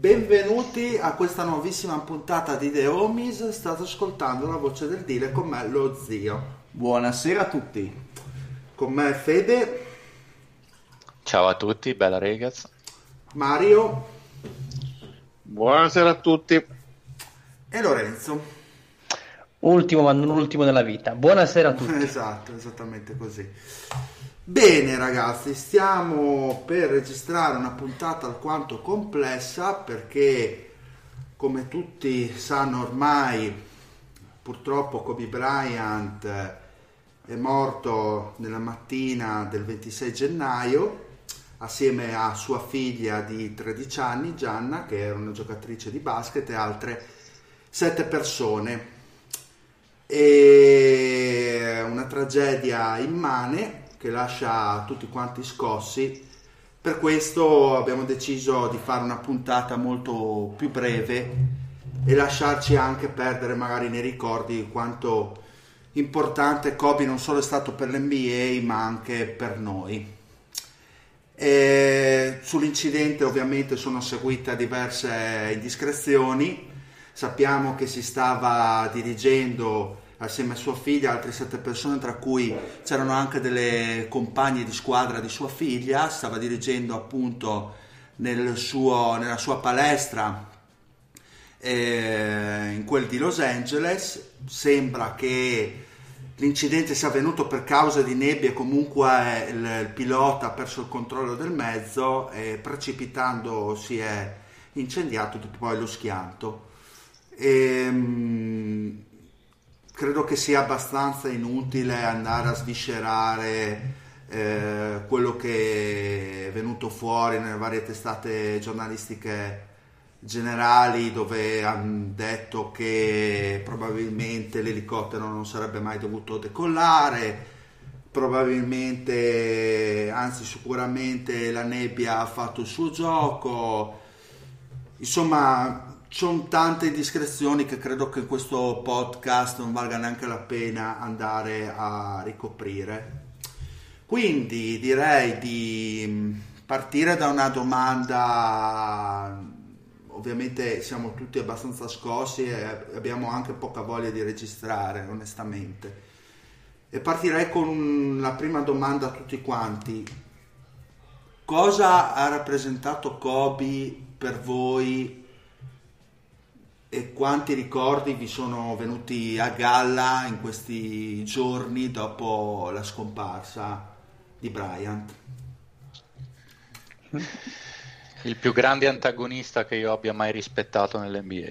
Benvenuti a questa nuovissima puntata di The Homies. State ascoltando la voce del Dile, con me lo Zio. Buonasera a tutti. Con me Fede. Ciao a tutti, bella ragazza. Mario. Buonasera a tutti. E Lorenzo. Ultimo ma non ultimo della vita. Buonasera a tutti. Esatto, esattamente così. Bene ragazzi, stiamo per registrare una puntata alquanto complessa perché, come tutti sanno ormai, purtroppo Kobe Bryant è morto nella mattina del 26 gennaio assieme a sua figlia di 13 anni Gianna, che era una giocatrice di basket, e altre 7 persone. È una tragedia immane che lascia tutti quanti scossi. Per questo abbiamo deciso di fare una puntata molto più breve e lasciarci anche perdere magari nei ricordi quanto importante Kobe non solo è stato per l'NBA ma anche per noi. E sull'incidente ovviamente sono seguite diverse indiscrezioni. Sappiamo che si stava dirigendo assieme a sua figlia, altre 7 persone, tra cui c'erano anche delle compagne di squadra di sua figlia, stava dirigendo appunto nella sua palestra in quel di Los Angeles. Sembra che l'incidente sia avvenuto per causa di nebbia, comunque il pilota ha perso il controllo del mezzo e precipitando si è incendiato dopo poi lo schianto. Credo che sia abbastanza inutile andare a sviscerare quello che è venuto fuori nelle varie testate giornalistiche generali, dove hanno detto che probabilmente l'elicottero non sarebbe mai dovuto decollare, probabilmente, anzi sicuramente, la nebbia ha fatto il suo gioco. Insomma, ci sono tante indiscrezioni che credo che in questo podcast non valga neanche la pena andare a ricoprire. Quindi direi di partire da una domanda. Ovviamente siamo tutti abbastanza scossi e abbiamo anche poca voglia di registrare, onestamente. E partirei con la prima domanda a tutti quanti. Cosa ha rappresentato Kobe per voi? E quanti ricordi vi sono venuti a galla in questi giorni dopo la scomparsa di Bryant? Il più grande antagonista che io abbia mai rispettato nell'NBA.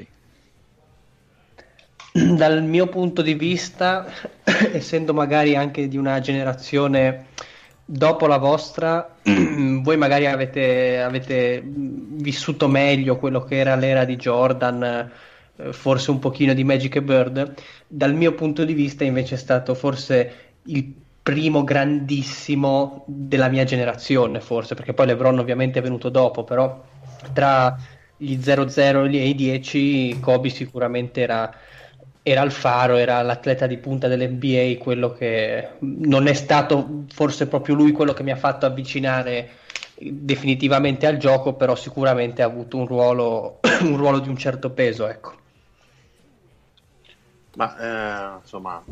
Dal mio punto di vista, essendo magari anche di una generazione dopo la vostra, voi magari avete vissuto meglio quello che era l'era di Jordan, forse un pochino di Magic e Bird. Dal mio punto di vista invece è stato forse il primo grandissimo della mia generazione, forse perché poi LeBron ovviamente è venuto dopo, però tra gli 00 e i 10 Kobe sicuramente era il faro, era l'atleta di punta dell'NBA, quello che non è stato forse proprio lui quello che mi ha fatto avvicinare definitivamente al gioco, però sicuramente ha avuto un ruolo di un certo peso, ecco. Ma insomma,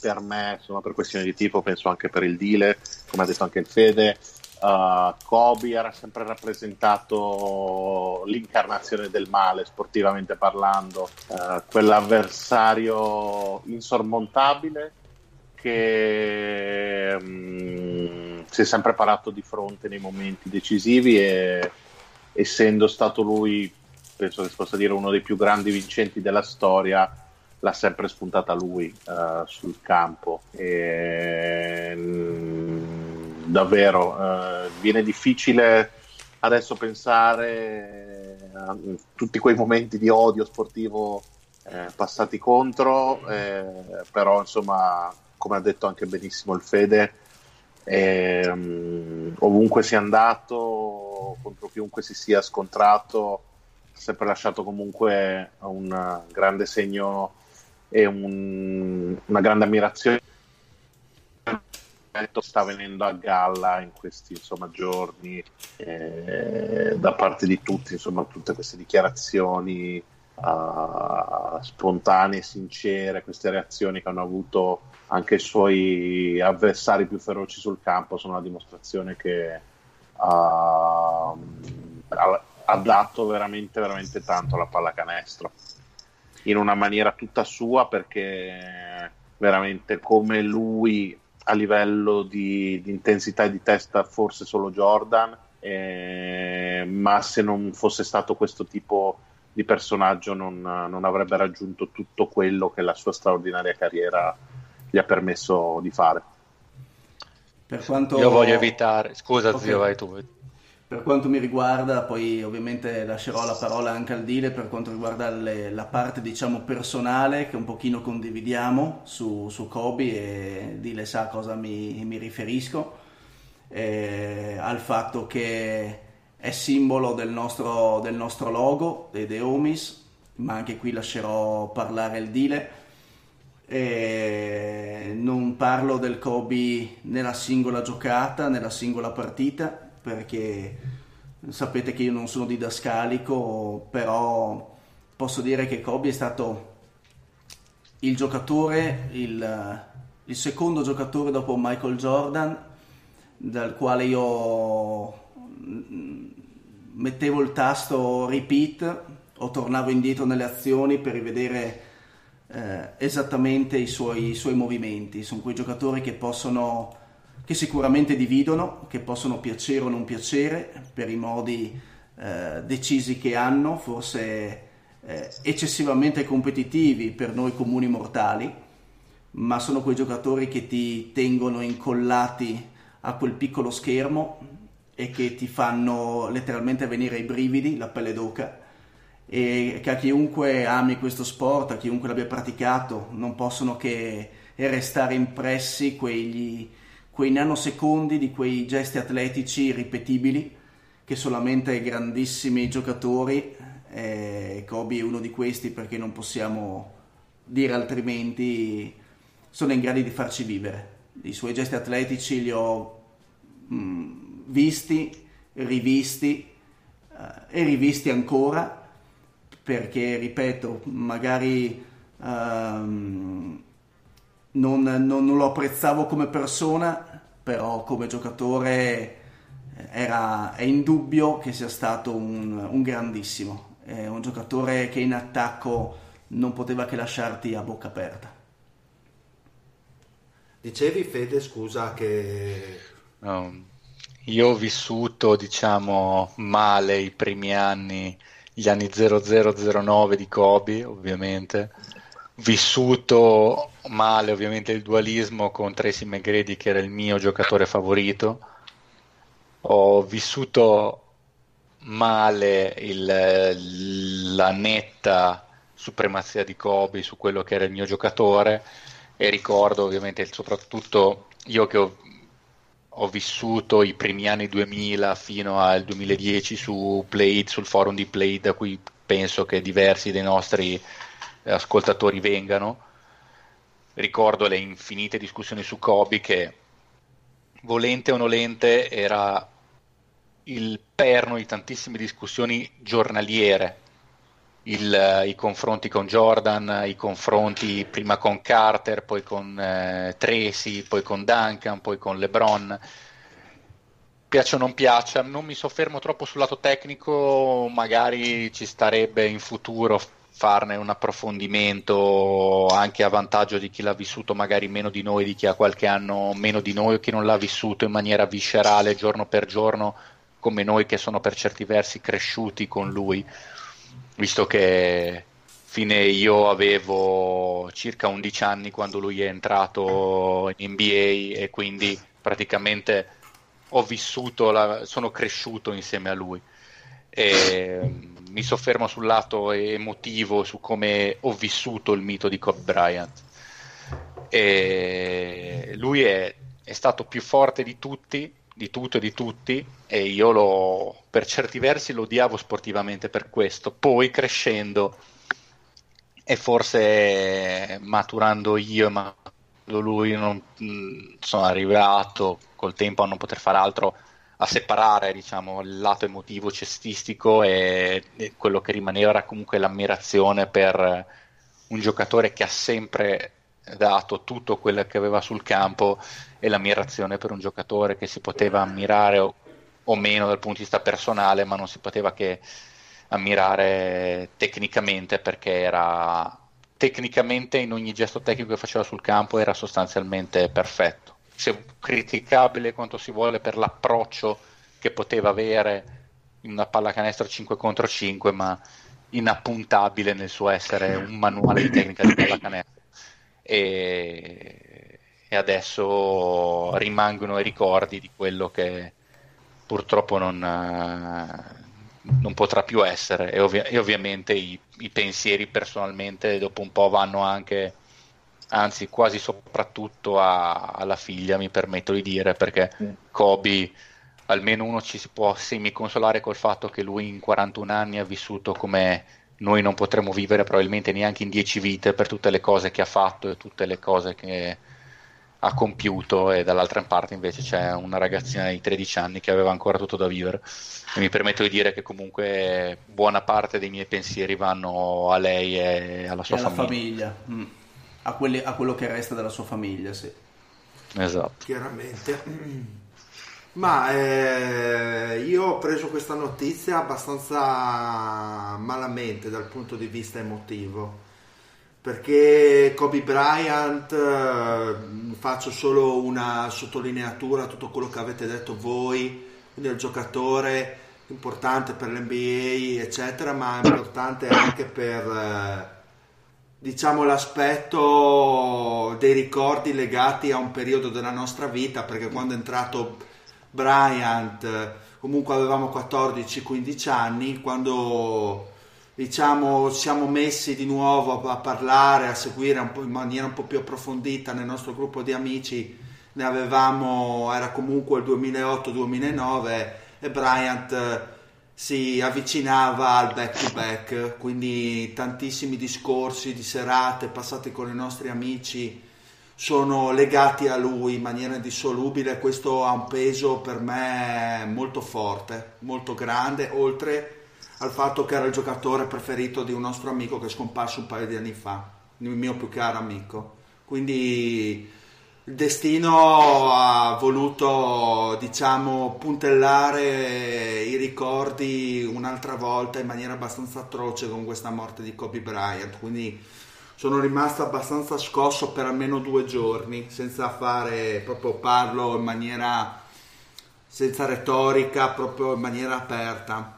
per me, insomma, per questione di tipo, penso anche per il Dile, come ha detto anche il Fede, Kobe era sempre rappresentato l'incarnazione del male, sportivamente parlando, quell'avversario insormontabile che si è sempre parato di fronte nei momenti decisivi, e essendo stato lui, penso che si possa dire, uno dei più grandi vincenti della storia, l'ha sempre spuntata lui sul campo. E davvero viene difficile adesso pensare a tutti quei momenti di odio sportivo passati contro, però insomma, come ha detto anche benissimo il Fede, ovunque sia andato, contro chiunque si sia scontrato, ha sempre lasciato comunque un grande segno e una grande ammirazione sta venendo a galla in questi giorni da parte di tutti, tutte queste dichiarazioni spontanee, sincere, queste reazioni che hanno avuto anche i suoi avversari più feroci sul campo, sono una dimostrazione che ha dato veramente tanto alla pallacanestro, in una maniera tutta sua, perché veramente come lui a livello di intensità e di testa forse solo Jordan, ma se non fosse stato questo tipo di personaggio non avrebbe raggiunto tutto quello che la sua straordinaria carriera gli ha permesso di fare. Per quanto... Io voglio evitare, scusa, okay. Zio, vai tu. Per quanto mi riguarda, poi ovviamente lascerò la parola anche al Dile per quanto riguarda la parte personale che un pochino condividiamo su Kobe, e Dile sa a cosa mi riferisco, al fatto che è simbolo del nostro logo, dei The Homies, ma anche qui lascerò parlare il Dile. Non parlo del Kobe nella singola giocata, nella singola partita, perché sapete che io non sono didascalico, però posso dire che Kobe è stato il giocatore, il secondo giocatore dopo Michael Jordan, dal quale io mettevo il tasto repeat o tornavo indietro nelle azioni per rivedere esattamente i suoi movimenti. Sono quei giocatori che sicuramente dividono, che possono piacere o non piacere per i modi decisi che hanno, forse eccessivamente competitivi per noi comuni mortali, ma sono quei giocatori che ti tengono incollati a quel piccolo schermo e che ti fanno letteralmente venire i brividi, la pelle d'oca, e che a chiunque ami questo sport, a chiunque l'abbia praticato, non possono che restare impressi quei nanosecondi di quei gesti atletici ripetibili che solamente grandissimi giocatori, Kobe è uno di questi perché non possiamo dire altrimenti, sono in grado di farci vivere. I suoi gesti atletici li ho visti, rivisti e rivisti ancora, perché ripeto, magari non lo apprezzavo come persona, però come giocatore è indubbio che sia stato un grandissimo, è un giocatore che in attacco non poteva che lasciarti a bocca aperta. Dicevi, Fede, scusa, che... Io ho vissuto, male i primi anni, gli anni 00-09 di Kobe, ovviamente. Vissuto male ovviamente il dualismo con Tracy McGrady, che era il mio giocatore favorito. Ho vissuto male la netta supremazia di Kobe su quello che era il mio giocatore, e ricordo ovviamente soprattutto io che ho vissuto i primi anni 2000 fino al 2010 su Play It, sul forum di Play It, da cui penso che diversi dei nostri ascoltatori vengano. Ricordo le infinite discussioni su Kobe, che volente o nolente era il perno di tantissime discussioni giornaliere, i confronti con Jordan, i confronti prima con Carter, poi con Tracy, poi con Duncan, poi con LeBron. Piaccia o non piaccia, non mi soffermo troppo sul lato tecnico, magari ci starebbe in futuro farne un approfondimento anche a vantaggio di chi l'ha vissuto magari meno di noi, di chi ha qualche anno meno di noi o chi non l'ha vissuto in maniera viscerale giorno per giorno come noi, che sono per certi versi cresciuti con lui, visto che fine io avevo circa 11 anni quando lui è entrato in NBA, e quindi praticamente sono cresciuto insieme a lui. E mi soffermo sul lato emotivo, su come ho vissuto il mito di Kobe Bryant. E lui è stato più forte di tutti, di tutto e di tutti, e io per certi versi lo odiavo sportivamente per questo. Poi crescendo e forse maturando io e lui non sono arrivato col tempo a non poter fare altro, a separare diciamo il lato emotivo cestistico e quello che rimaneva era comunque l'ammirazione per un giocatore che ha sempre dato tutto quello che aveva sul campo e l'ammirazione per un giocatore che si poteva ammirare o meno dal punto di vista personale, ma non si poteva che ammirare tecnicamente, perché era tecnicamente in ogni gesto tecnico che faceva sul campo era sostanzialmente perfetto. Se criticabile quanto si vuole per l'approccio che poteva avere in una pallacanestro 5 contro 5, ma inappuntabile nel suo essere un manuale di tecnica di pallacanestro, e adesso rimangono i ricordi di quello che purtroppo non potrà più essere, e ovviamente i pensieri personalmente dopo un po' vanno anche, anzi quasi soprattutto alla figlia, mi permetto di dire, perché Kobe almeno uno ci si può semiconsolare col fatto che lui in 41 anni ha vissuto come noi non potremo vivere probabilmente neanche in 10 vite, per tutte le cose che ha fatto e tutte le cose che ha compiuto, e dall'altra parte invece c'è una ragazzina di 13 anni che aveva ancora tutto da vivere, e mi permetto di dire che comunque buona parte dei miei pensieri vanno a lei e alla sua famiglia. A quello che resta della sua famiglia, sì, esatto, chiaramente. Ma io ho preso questa notizia abbastanza malamente dal punto di vista emotivo, perché Kobe Bryant, faccio solo una sottolineatura a tutto quello che avete detto voi, quindi è un giocatore importante per l'NBA eccetera, ma è importante anche per diciamo l'aspetto dei ricordi legati a un periodo della nostra vita, perché quando è entrato Bryant comunque avevamo 14-15 anni, quando diciamo siamo messi di nuovo a parlare, a seguire un po' in maniera un po' più approfondita nel nostro gruppo di amici, ne avevamo, era comunque il 2008-2009 e Bryant si avvicinava al back to back, quindi tantissimi discorsi di serate passate con i nostri amici sono legati a lui in maniera indissolubile. Questo ha un peso per me molto forte, molto grande, oltre al fatto che era il giocatore preferito di un nostro amico che è scomparso un paio di anni fa, il mio più caro amico. Quindi il destino ha voluto, diciamo, puntellare i ricordi un'altra volta in maniera abbastanza atroce con questa morte di Kobe Bryant, quindi sono rimasto abbastanza scosso per almeno 2 giorni, senza fare, proprio parlo in maniera senza retorica, proprio in maniera aperta.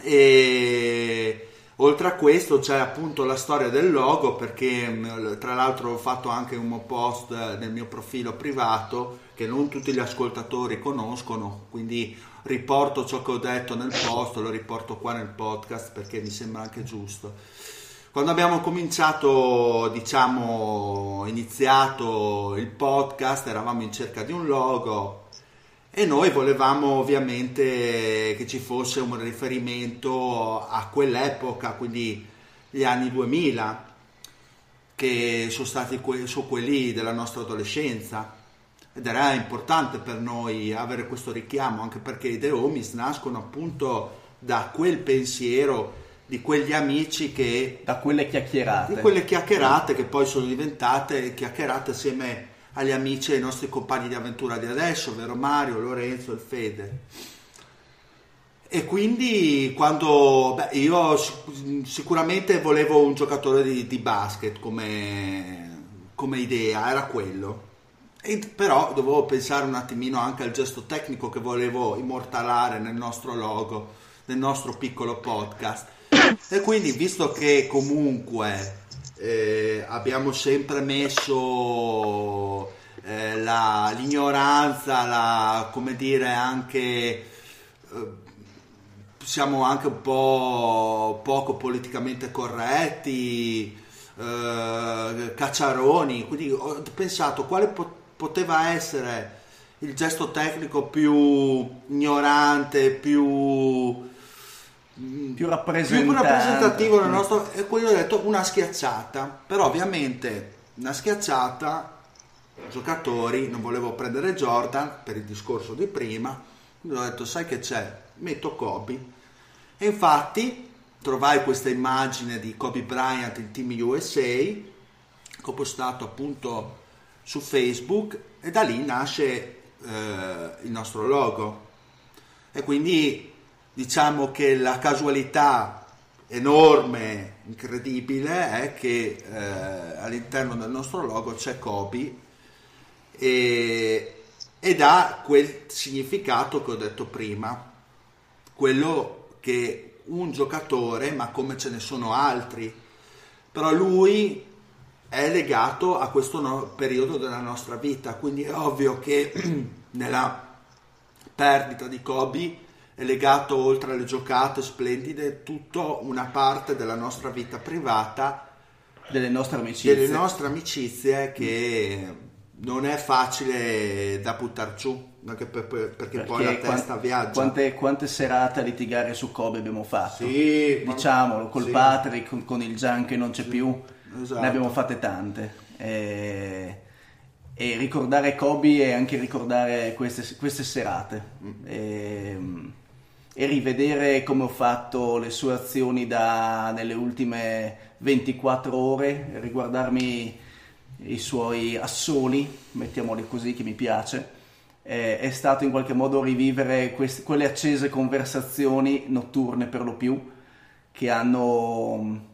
E oltre a questo c'è appunto la storia del logo, perché tra l'altro ho fatto anche un post nel mio profilo privato che non tutti gli ascoltatori conoscono, quindi riporto ciò che ho detto nel post, lo riporto qua nel podcast perché mi sembra anche giusto. Quando abbiamo cominciato, diciamo iniziato il podcast, eravamo in cerca di un logo e noi volevamo ovviamente che ci fosse un riferimento a quell'epoca, quindi gli anni 2000, che sono stati quelli della nostra adolescenza, ed era importante per noi avere questo richiamo, anche perché i The Homies nascono appunto da quel pensiero di quegli amici che... Da quelle chiacchierate che poi sono diventate chiacchierate assieme agli amici e ai nostri compagni di avventura di adesso, ovvero Mario, Lorenzo e Fede. E quindi quando io sicuramente volevo un giocatore di basket come idea, era quello, e però dovevo pensare un attimino anche al gesto tecnico che volevo immortalare nel nostro logo, nel nostro piccolo podcast. E quindi, visto che comunque abbiamo sempre messo l'ignoranza, come dire, anche siamo anche un po' poco politicamente corretti, cacciaroni, quindi ho pensato quale poteva essere il gesto tecnico più ignorante, più rappresentativo nel nostro, e quindi ho detto una schiacciata, però ovviamente una schiacciata giocatori, non volevo prendere Jordan per il discorso di prima, quindi ho detto sai che c'è, metto Kobe, e infatti trovai questa immagine di Kobe Bryant in Team USA che ho postato appunto su Facebook, e da lì nasce il nostro logo. E quindi diciamo che la casualità enorme, incredibile, è che all'interno del nostro logo c'è Kobe, ed ha quel significato che ho detto prima, quello che un giocatore, ma come ce ne sono altri, però lui è legato a questo periodo della nostra vita, quindi è ovvio che nella perdita di Kobe è legato, oltre alle giocate splendide, tutta una parte della nostra vita privata, delle nostre amicizie che non è facile da buttar giù, anche perché poi la testa viaggia. Quante serate a litigare su Kobe abbiamo fatto, sì, diciamolo, col sì. Patrick, con il Gian che non c'è sì, più, esatto. Ne abbiamo fatte tante, e ricordare Kobe è anche ricordare queste serate, e rivedere come ho fatto le sue azioni nelle ultime 24 ore, riguardarmi i suoi assoli, mettiamoli così, che mi piace, è stato in qualche modo rivivere quelle accese conversazioni notturne per lo più, che hanno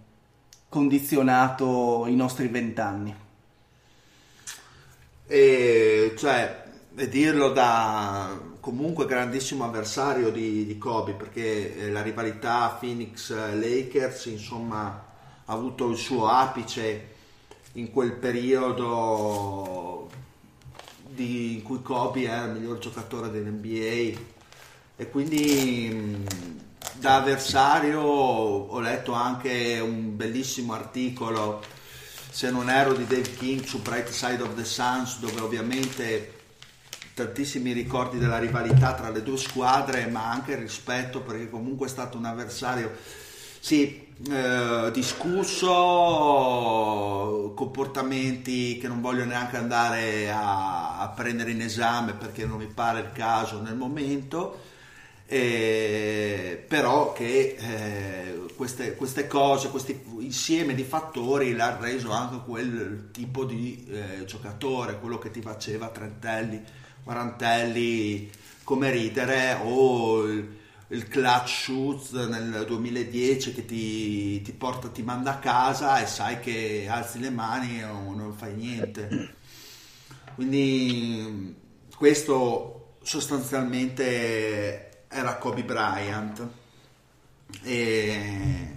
condizionato i nostri 20 anni. E cioè, e dirlo da... comunque grandissimo avversario di Kobe, perché la rivalità Phoenix Lakers insomma ha avuto il suo apice in quel periodo in cui Kobe era il miglior giocatore dell'NBA, e quindi da avversario ho letto anche un bellissimo articolo, se non ero, di Dave King su Bright Side of the Suns, dove ovviamente tantissimi ricordi della rivalità tra le due squadre, ma anche rispetto, perché comunque è stato un avversario sì, discusso, comportamenti che non voglio neanche andare a prendere in esame perché non mi pare il caso nel momento, però che queste cose, questi insieme di fattori l'ha reso anche quel tipo di giocatore, quello che ti faceva trentelli, quarantelli come ridere, o il clutch shoot nel 2010 che ti manda a casa e sai che alzi le mani e non fai niente. Quindi questo sostanzialmente era Kobe Bryant, e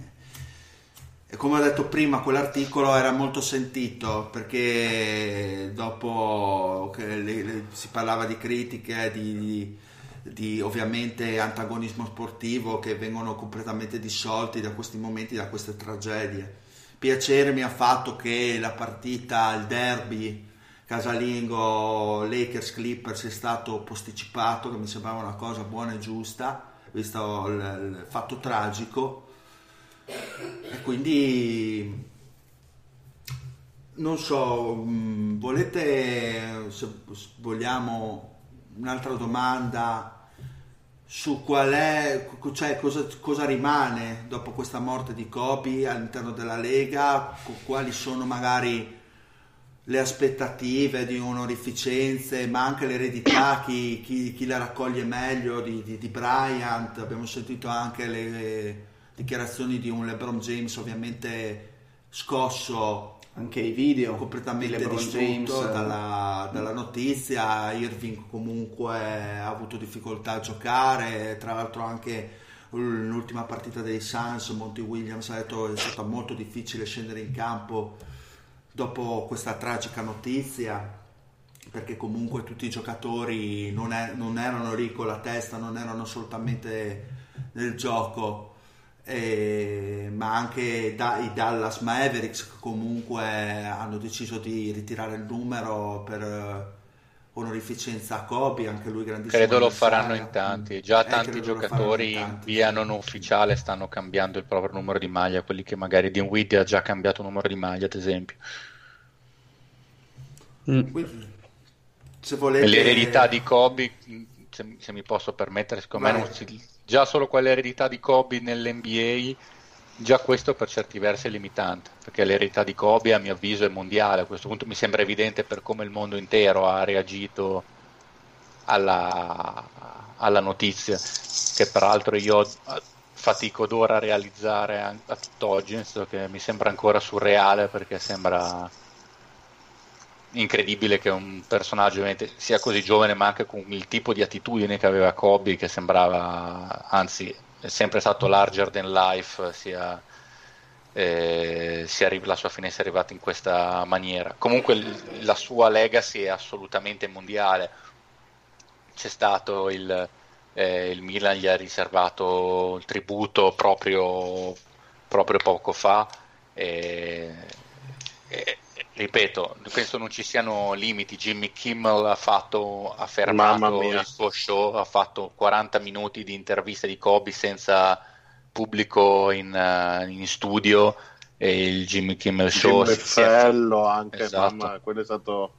come ho detto prima quell'articolo era molto sentito, perché dopo che si parlava di critiche, di ovviamente antagonismo sportivo, che vengono completamente dissolti da questi momenti, da queste tragedie. Piacere mi ha fatto che la partita, il derby casalingo Lakers-Clippers è stato posticipato, che mi sembrava una cosa buona e giusta, visto il fatto tragico. E quindi non so, volete, se vogliamo, un'altra domanda su qual è, cioè cosa rimane dopo questa morte di Kobe all'interno della Lega, quali sono magari le aspettative di onorificenze, ma anche l'eredità, chi la raccoglie meglio di Bryant. Abbiamo sentito anche le dichiarazioni di un LeBron James ovviamente scosso, anche i video completamente distrutto dalla notizia. Irving comunque ha avuto difficoltà a giocare, tra l'altro anche l'ultima partita dei Suns Monty Williams ha detto è stato molto difficile scendere in campo dopo questa tragica notizia, perché comunque tutti i giocatori non erano lì con la testa, non erano assolutamente nel gioco. Ma anche i Dallas Mavericks comunque hanno deciso di ritirare il numero per onorificenza a Kobe, anche lui grandissimo. Credo lo faranno in tanti, già tanti giocatori in via non ufficiale stanno cambiando il proprio numero di maglia, quelli che magari Dinwiddie ha già cambiato numero di maglia ad esempio. se volete... L'eredità di Kobe, se mi posso permettere, secondo me non si... già solo quell'eredità di Kobe nell'NBA, già questo per certi versi è limitante, perché l'eredità di Kobe a mio avviso è mondiale, a questo punto mi sembra evidente per come il mondo intero ha reagito alla notizia, che peraltro io fatico d'ora a realizzare a tutt'oggi, nel senso che mi sembra ancora surreale, perché sembra incredibile che un personaggio sia così giovane, ma anche con il tipo di attitudine che aveva Kobe, che sembrava, anzi è sempre stato larger than life, la sua fine sia arrivata in questa maniera. Comunque la sua legacy è assolutamente mondiale. C'è stato il Milan, gli ha riservato il tributo proprio poco fa, e ripeto, penso non ci siano limiti. Jimmy Kimmel ha fermato il suo show, ha fatto 40 minuti di interviste di Kobe senza pubblico in studio, e il Jimmy Kimmel show anche, esatto. Mamma, quello è stato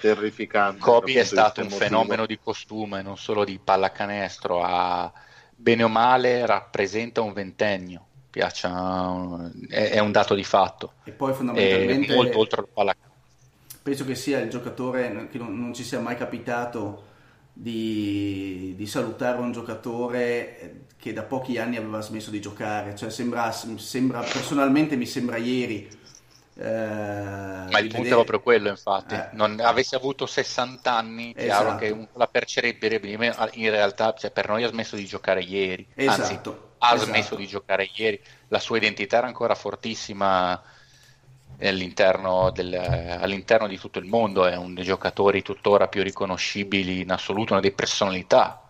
terrificante. Kobe è stato un fenomeno di costume, non solo di pallacanestro, bene o male rappresenta un ventennio, piaccia, è un dato di fatto, e poi fondamentalmente è molto oltre la... penso che sia il giocatore che non ci sia mai capitato di salutare un giocatore che da pochi anni aveva smesso di giocare, cioè sembra personalmente mi sembra ieri, ma il punto era proprio quello, infatti non avesse avuto 60 anni, chiaro, esatto, che la percepirebbe, in realtà, cioè, per noi ha smesso di giocare ieri, esatto. Anzi, ha smesso di giocare ieri, la sua identità era ancora fortissima all'interno di tutto il mondo, è uno dei giocatori tuttora più riconoscibili in assoluto, una delle personalità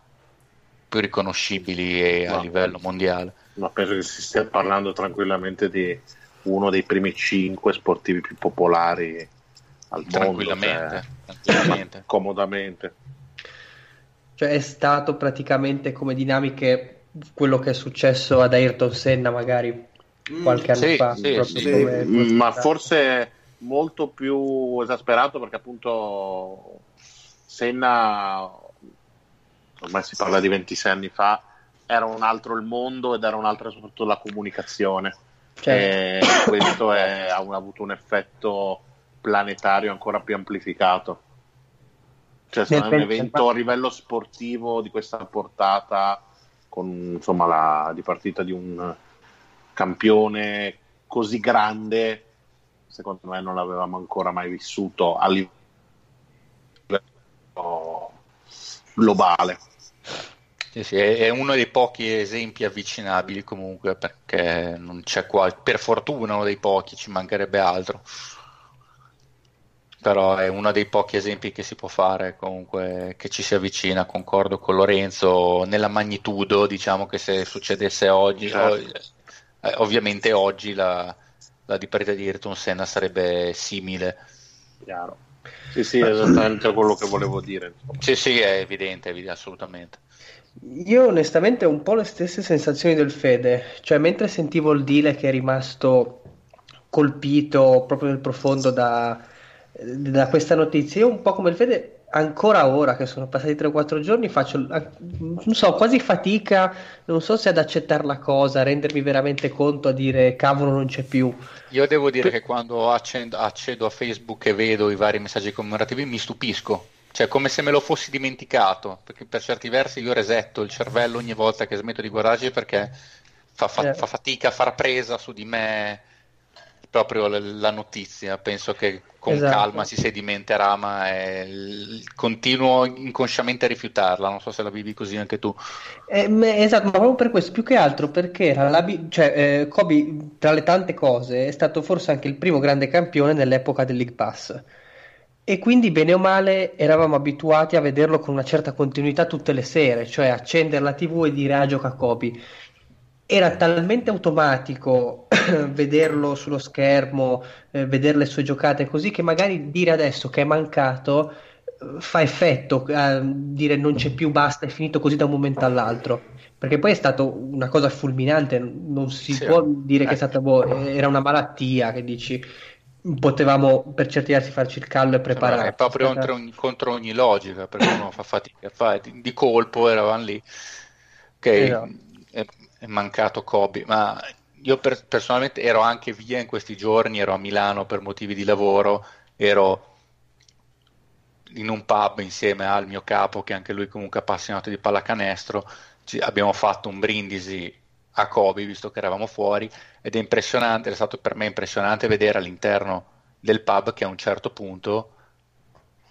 più riconoscibili a livello mondiale. Ma penso che si stia parlando tranquillamente di uno dei primi 5 sportivi più popolari al mondo, tranquillamente. Comodamente. Cioè è stato praticamente come dinamiche quello che è successo ad Ayrton Senna magari qualche anno fa, ma forse molto più esasperato, perché appunto Senna, ormai si parla di 26 anni fa, era un altro il mondo ed era un'altra soprattutto la comunicazione, certo. E questo ha avuto un effetto planetario ancora più amplificato, cioè sarà un evento a livello sportivo di questa portata, con insomma la dipartita di un campione così grande, secondo me non l'avevamo ancora mai vissuto a livello globale. Sì, è uno dei pochi esempi avvicinabili comunque, perché non c'è qua, per fortuna uno dei pochi, ci mancherebbe altro, però è uno dei pochi esempi che si può fare comunque, che ci si avvicina. Concordo con Lorenzo nella magnitudo, diciamo che se succedesse oggi, ovviamente oggi la dipartita di Ayrton Senna sarebbe simile. Chiaro. Sì, esattamente quello che volevo dire. Insomma. Sì, è evidente, assolutamente. Io onestamente ho un po' le stesse sensazioni del Fede, cioè mentre sentivo il Dile che è rimasto colpito proprio nel profondo da questa notizia, io un po' come il Fede, ancora ora che sono passati 3-4 giorni faccio, non so, quasi fatica, non so se ad accettare la cosa, a rendermi veramente conto, a dire cavolo non c'è più. Io devo dire che quando accedo a Facebook e vedo i vari messaggi commemorativi mi stupisco, cioè come se me lo fossi dimenticato, perché per certi versi io resetto il cervello ogni volta che smetto di guardarci, perché fa fatica a far presa su di me proprio la notizia, penso che con calma si sedimenterà, ma continuo inconsciamente a rifiutarla, non so se la vivi così anche tu. Esatto, ma proprio per questo, più che altro perché era Kobe, tra le tante cose, è stato forse anche il primo grande campione nell'epoca del League Pass, e quindi bene o male eravamo abituati a vederlo con una certa continuità tutte le sere, cioè accendere la TV e dire gioca Kobe. Era talmente automatico vederlo sullo schermo, vedere le sue giocate così, che magari dire adesso che è mancato fa effetto, dire non c'è più, basta, è finito così da un momento all'altro, perché poi è stato una cosa fulminante, non si può dire che è stata era una malattia, che dici potevamo per certi versi farci il callo e prepararci. È proprio contro ogni logica, perché uno fa fatica, di colpo eravamo lì. Ok, esatto. È mancato Kobe, ma io personalmente ero anche via in questi giorni, ero a Milano per motivi di lavoro, ero in un pub insieme al mio capo, che anche lui comunque appassionato di pallacanestro, abbiamo fatto un brindisi a Kobe visto che eravamo fuori, ed è impressionante, è stato per me impressionante vedere all'interno del pub che a un certo punto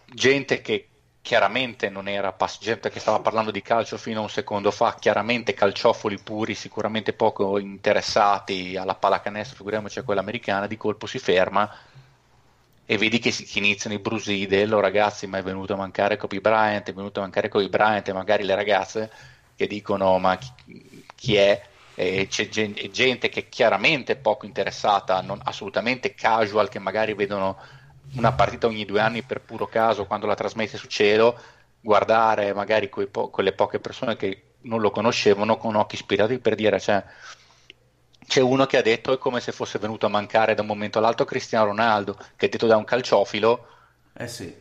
gente che chiaramente non era gente che stava parlando di calcio fino a un secondo fa, chiaramente calciofoli puri, sicuramente poco interessati alla pallacanestro, figuriamoci a quella americana, di colpo si ferma e vedi che iniziano i brusii dello ragazzi, ma è venuto a mancare Kobe Bryant, e magari le ragazze che dicono ma chi è? E c'è gente che chiaramente è poco interessata, non, assolutamente casual, che magari vedono una partita ogni 2 anni per puro caso quando la trasmette su Cielo, guardare magari quelle poche persone che non lo conoscevano con occhi ispirati, per dire, cioè, c'è uno che ha detto è come se fosse venuto a mancare da un momento all'altro Cristiano Ronaldo, che è detto da un calciofilo, sì,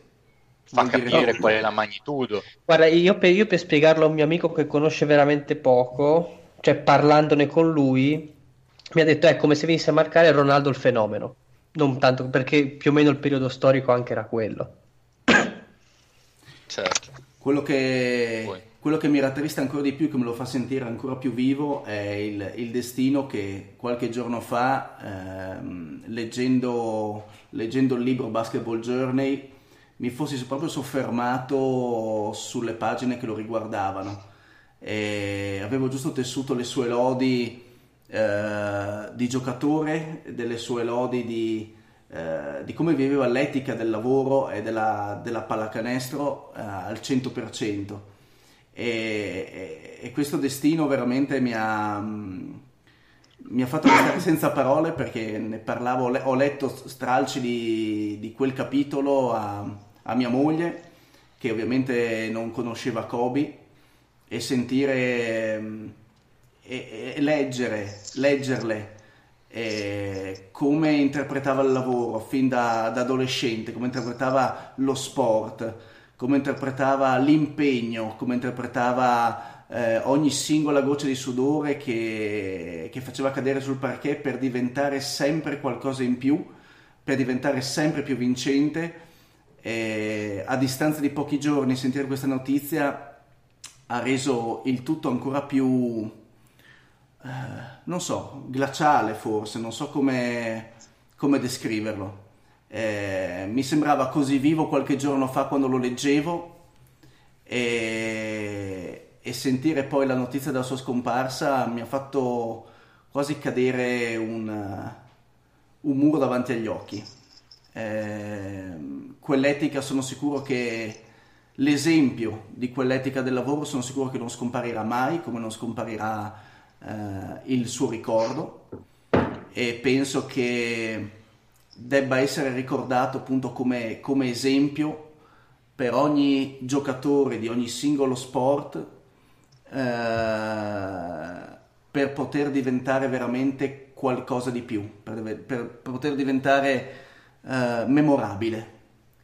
fa capire qual è la magnitudo. Guarda, io per spiegarlo a un mio amico che conosce veramente poco, cioè parlandone con lui, mi ha detto è come se venisse a marcare Ronaldo il fenomeno, non tanto, perché più o meno il periodo storico anche era quello. Certo. Quello che mi rattrista ancora di più, che me lo fa sentire ancora più vivo, è il destino che qualche giorno fa, leggendo il libro Basketball Journey, mi fossi proprio soffermato sulle pagine che lo riguardavano. E avevo giusto tessuto le sue lodi di giocatore, delle sue lodi di come viveva l'etica del lavoro e della pallacanestro al 100%, e questo destino veramente mi ha fatto restare senza parole, perché ne parlavo, ho letto stralci di quel capitolo a mia moglie, che ovviamente non conosceva Kobe, e sentire e leggerle come interpretava il lavoro fin da adolescente, come interpretava lo sport, come interpretava l'impegno, come interpretava ogni singola goccia di sudore che faceva cadere sul parquet per diventare sempre qualcosa in più, per diventare sempre più vincente. A distanza di pochi giorni sentire questa notizia ha reso il tutto ancora più, non so, glaciale forse, non so come descriverlo. Mi sembrava così vivo qualche giorno fa quando lo leggevo, e sentire poi la notizia della sua scomparsa mi ha fatto quasi cadere un muro davanti agli occhi. Quell'etica, sono sicuro che l'esempio di quell'etica del lavoro, sono sicuro che non scomparirà mai, come non scomparirà il suo ricordo, e penso che debba essere ricordato appunto come esempio per ogni giocatore di ogni singolo sport, per poter diventare veramente qualcosa di più, per poter diventare memorabile.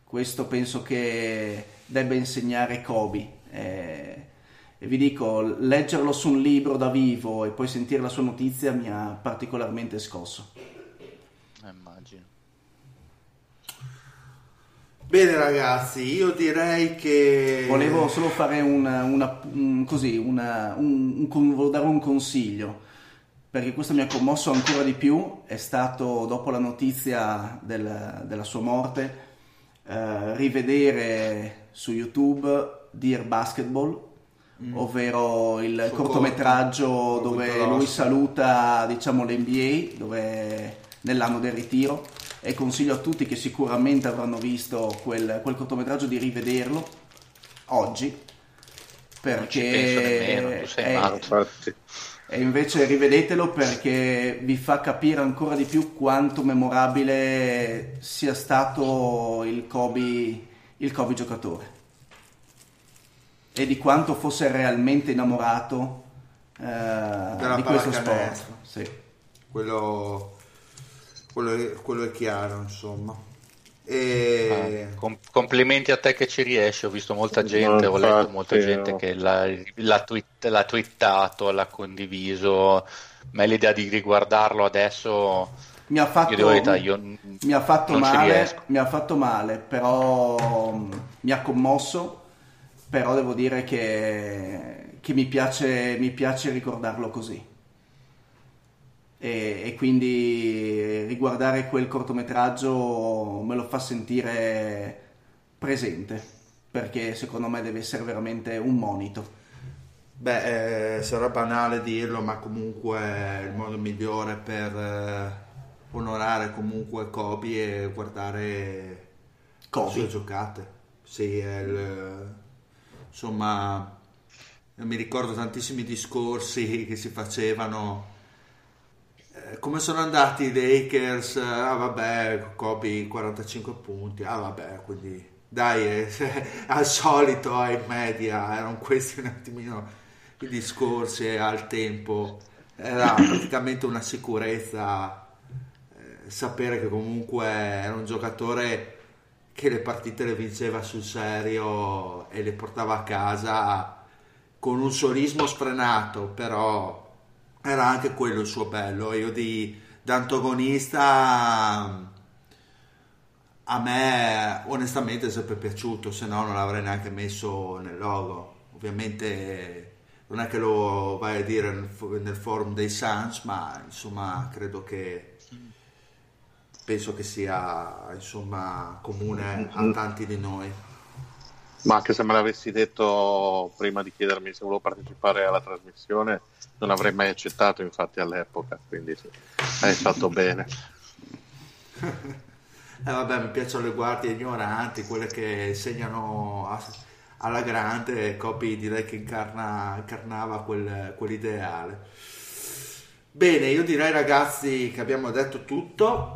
Questo penso che debba insegnare Kobe, e vi dico, leggerlo su un libro da vivo e poi sentire la sua notizia mi ha particolarmente scosso. Immagino. Bene ragazzi, io direi che volevo solo fare volevo dare un consiglio, perché questo mi ha commosso ancora di più. È stato dopo la notizia della sua morte, rivedere su YouTube Dear Basketball, ovvero il cortometraggio dove lui saluta, diciamo, l'NBA nell'anno del ritiro, e consiglio a tutti che sicuramente avranno visto quel cortometraggio di rivederlo oggi, perché non ci penso nemmeno, tu sei e invece rivedetelo, perché vi fa capire ancora di più quanto memorabile sia stato il Kobe giocatore, e di quanto fosse realmente innamorato di questo sport. Sì. Quello quello è chiaro, insomma. E... complimenti a te che ci riesci. Ho visto molta gente, ho letto molta gente che l'ha twittato, l'ha condiviso. Ma l'idea di riguardarlo adesso mi ha fatto male, però mi ha commosso. Però devo dire che mi piace ricordarlo così. E quindi riguardare quel cortometraggio me lo fa sentire presente, perché secondo me deve essere veramente un monito. Beh, sarà banale dirlo, ma comunque il modo migliore per onorare comunque Kobe è guardare le sue giocate. Sì, insomma, mi ricordo tantissimi discorsi che si facevano. Come sono andati i Lakers? Ah vabbè, Kobe 45 punti. Ah vabbè, quindi dai, al solito, in media erano questi un attimino i discorsi al tempo. Era praticamente una sicurezza sapere che comunque era un giocatore che le partite le vinceva sul serio e le portava a casa con un sorrismo sfrenato, però era anche quello il suo bello. Io da antagonista a me onestamente è sempre piaciuto, se no non l'avrei neanche messo nel logo. Ovviamente non è che lo vai a dire nel forum dei Suns, ma insomma penso che sia insomma comune a tanti di noi. Ma anche se me l'avessi detto prima di chiedermi se volevo partecipare alla trasmissione, non avrei mai accettato, infatti, all'epoca, quindi sì, hai fatto bene. Vabbè, mi piacciono le guardie ignoranti, quelle che segnano alla grande. Kobe direi che incarnava quell'ideale. Bene, io direi, ragazzi, che abbiamo detto tutto.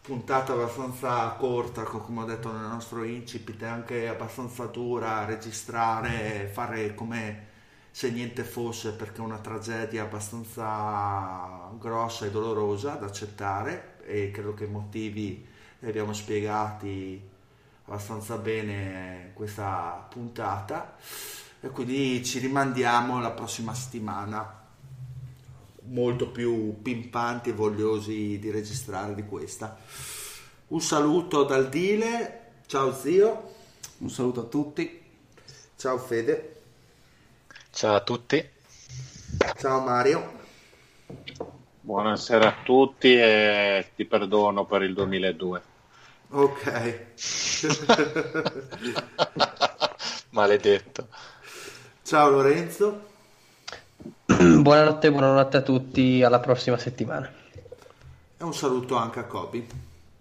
Puntata abbastanza corta, come ho detto nel nostro incipit, anche abbastanza dura, registrare, fare come se niente fosse, perché è una tragedia abbastanza grossa e dolorosa da accettare, e credo che i motivi li abbiamo spiegati abbastanza bene in questa puntata, e quindi ci rimandiamo la prossima settimana molto più pimpanti e vogliosi di registrare di questa. Un saluto dal Dile, ciao Zio. Un saluto a tutti. Ciao Fede. Ciao a tutti. Ciao Mario. Buonasera a tutti e ti perdono per il 2002. Ok. Maledetto. Ciao Lorenzo. Buonanotte a tutti, alla prossima settimana. E un saluto anche a Kobe.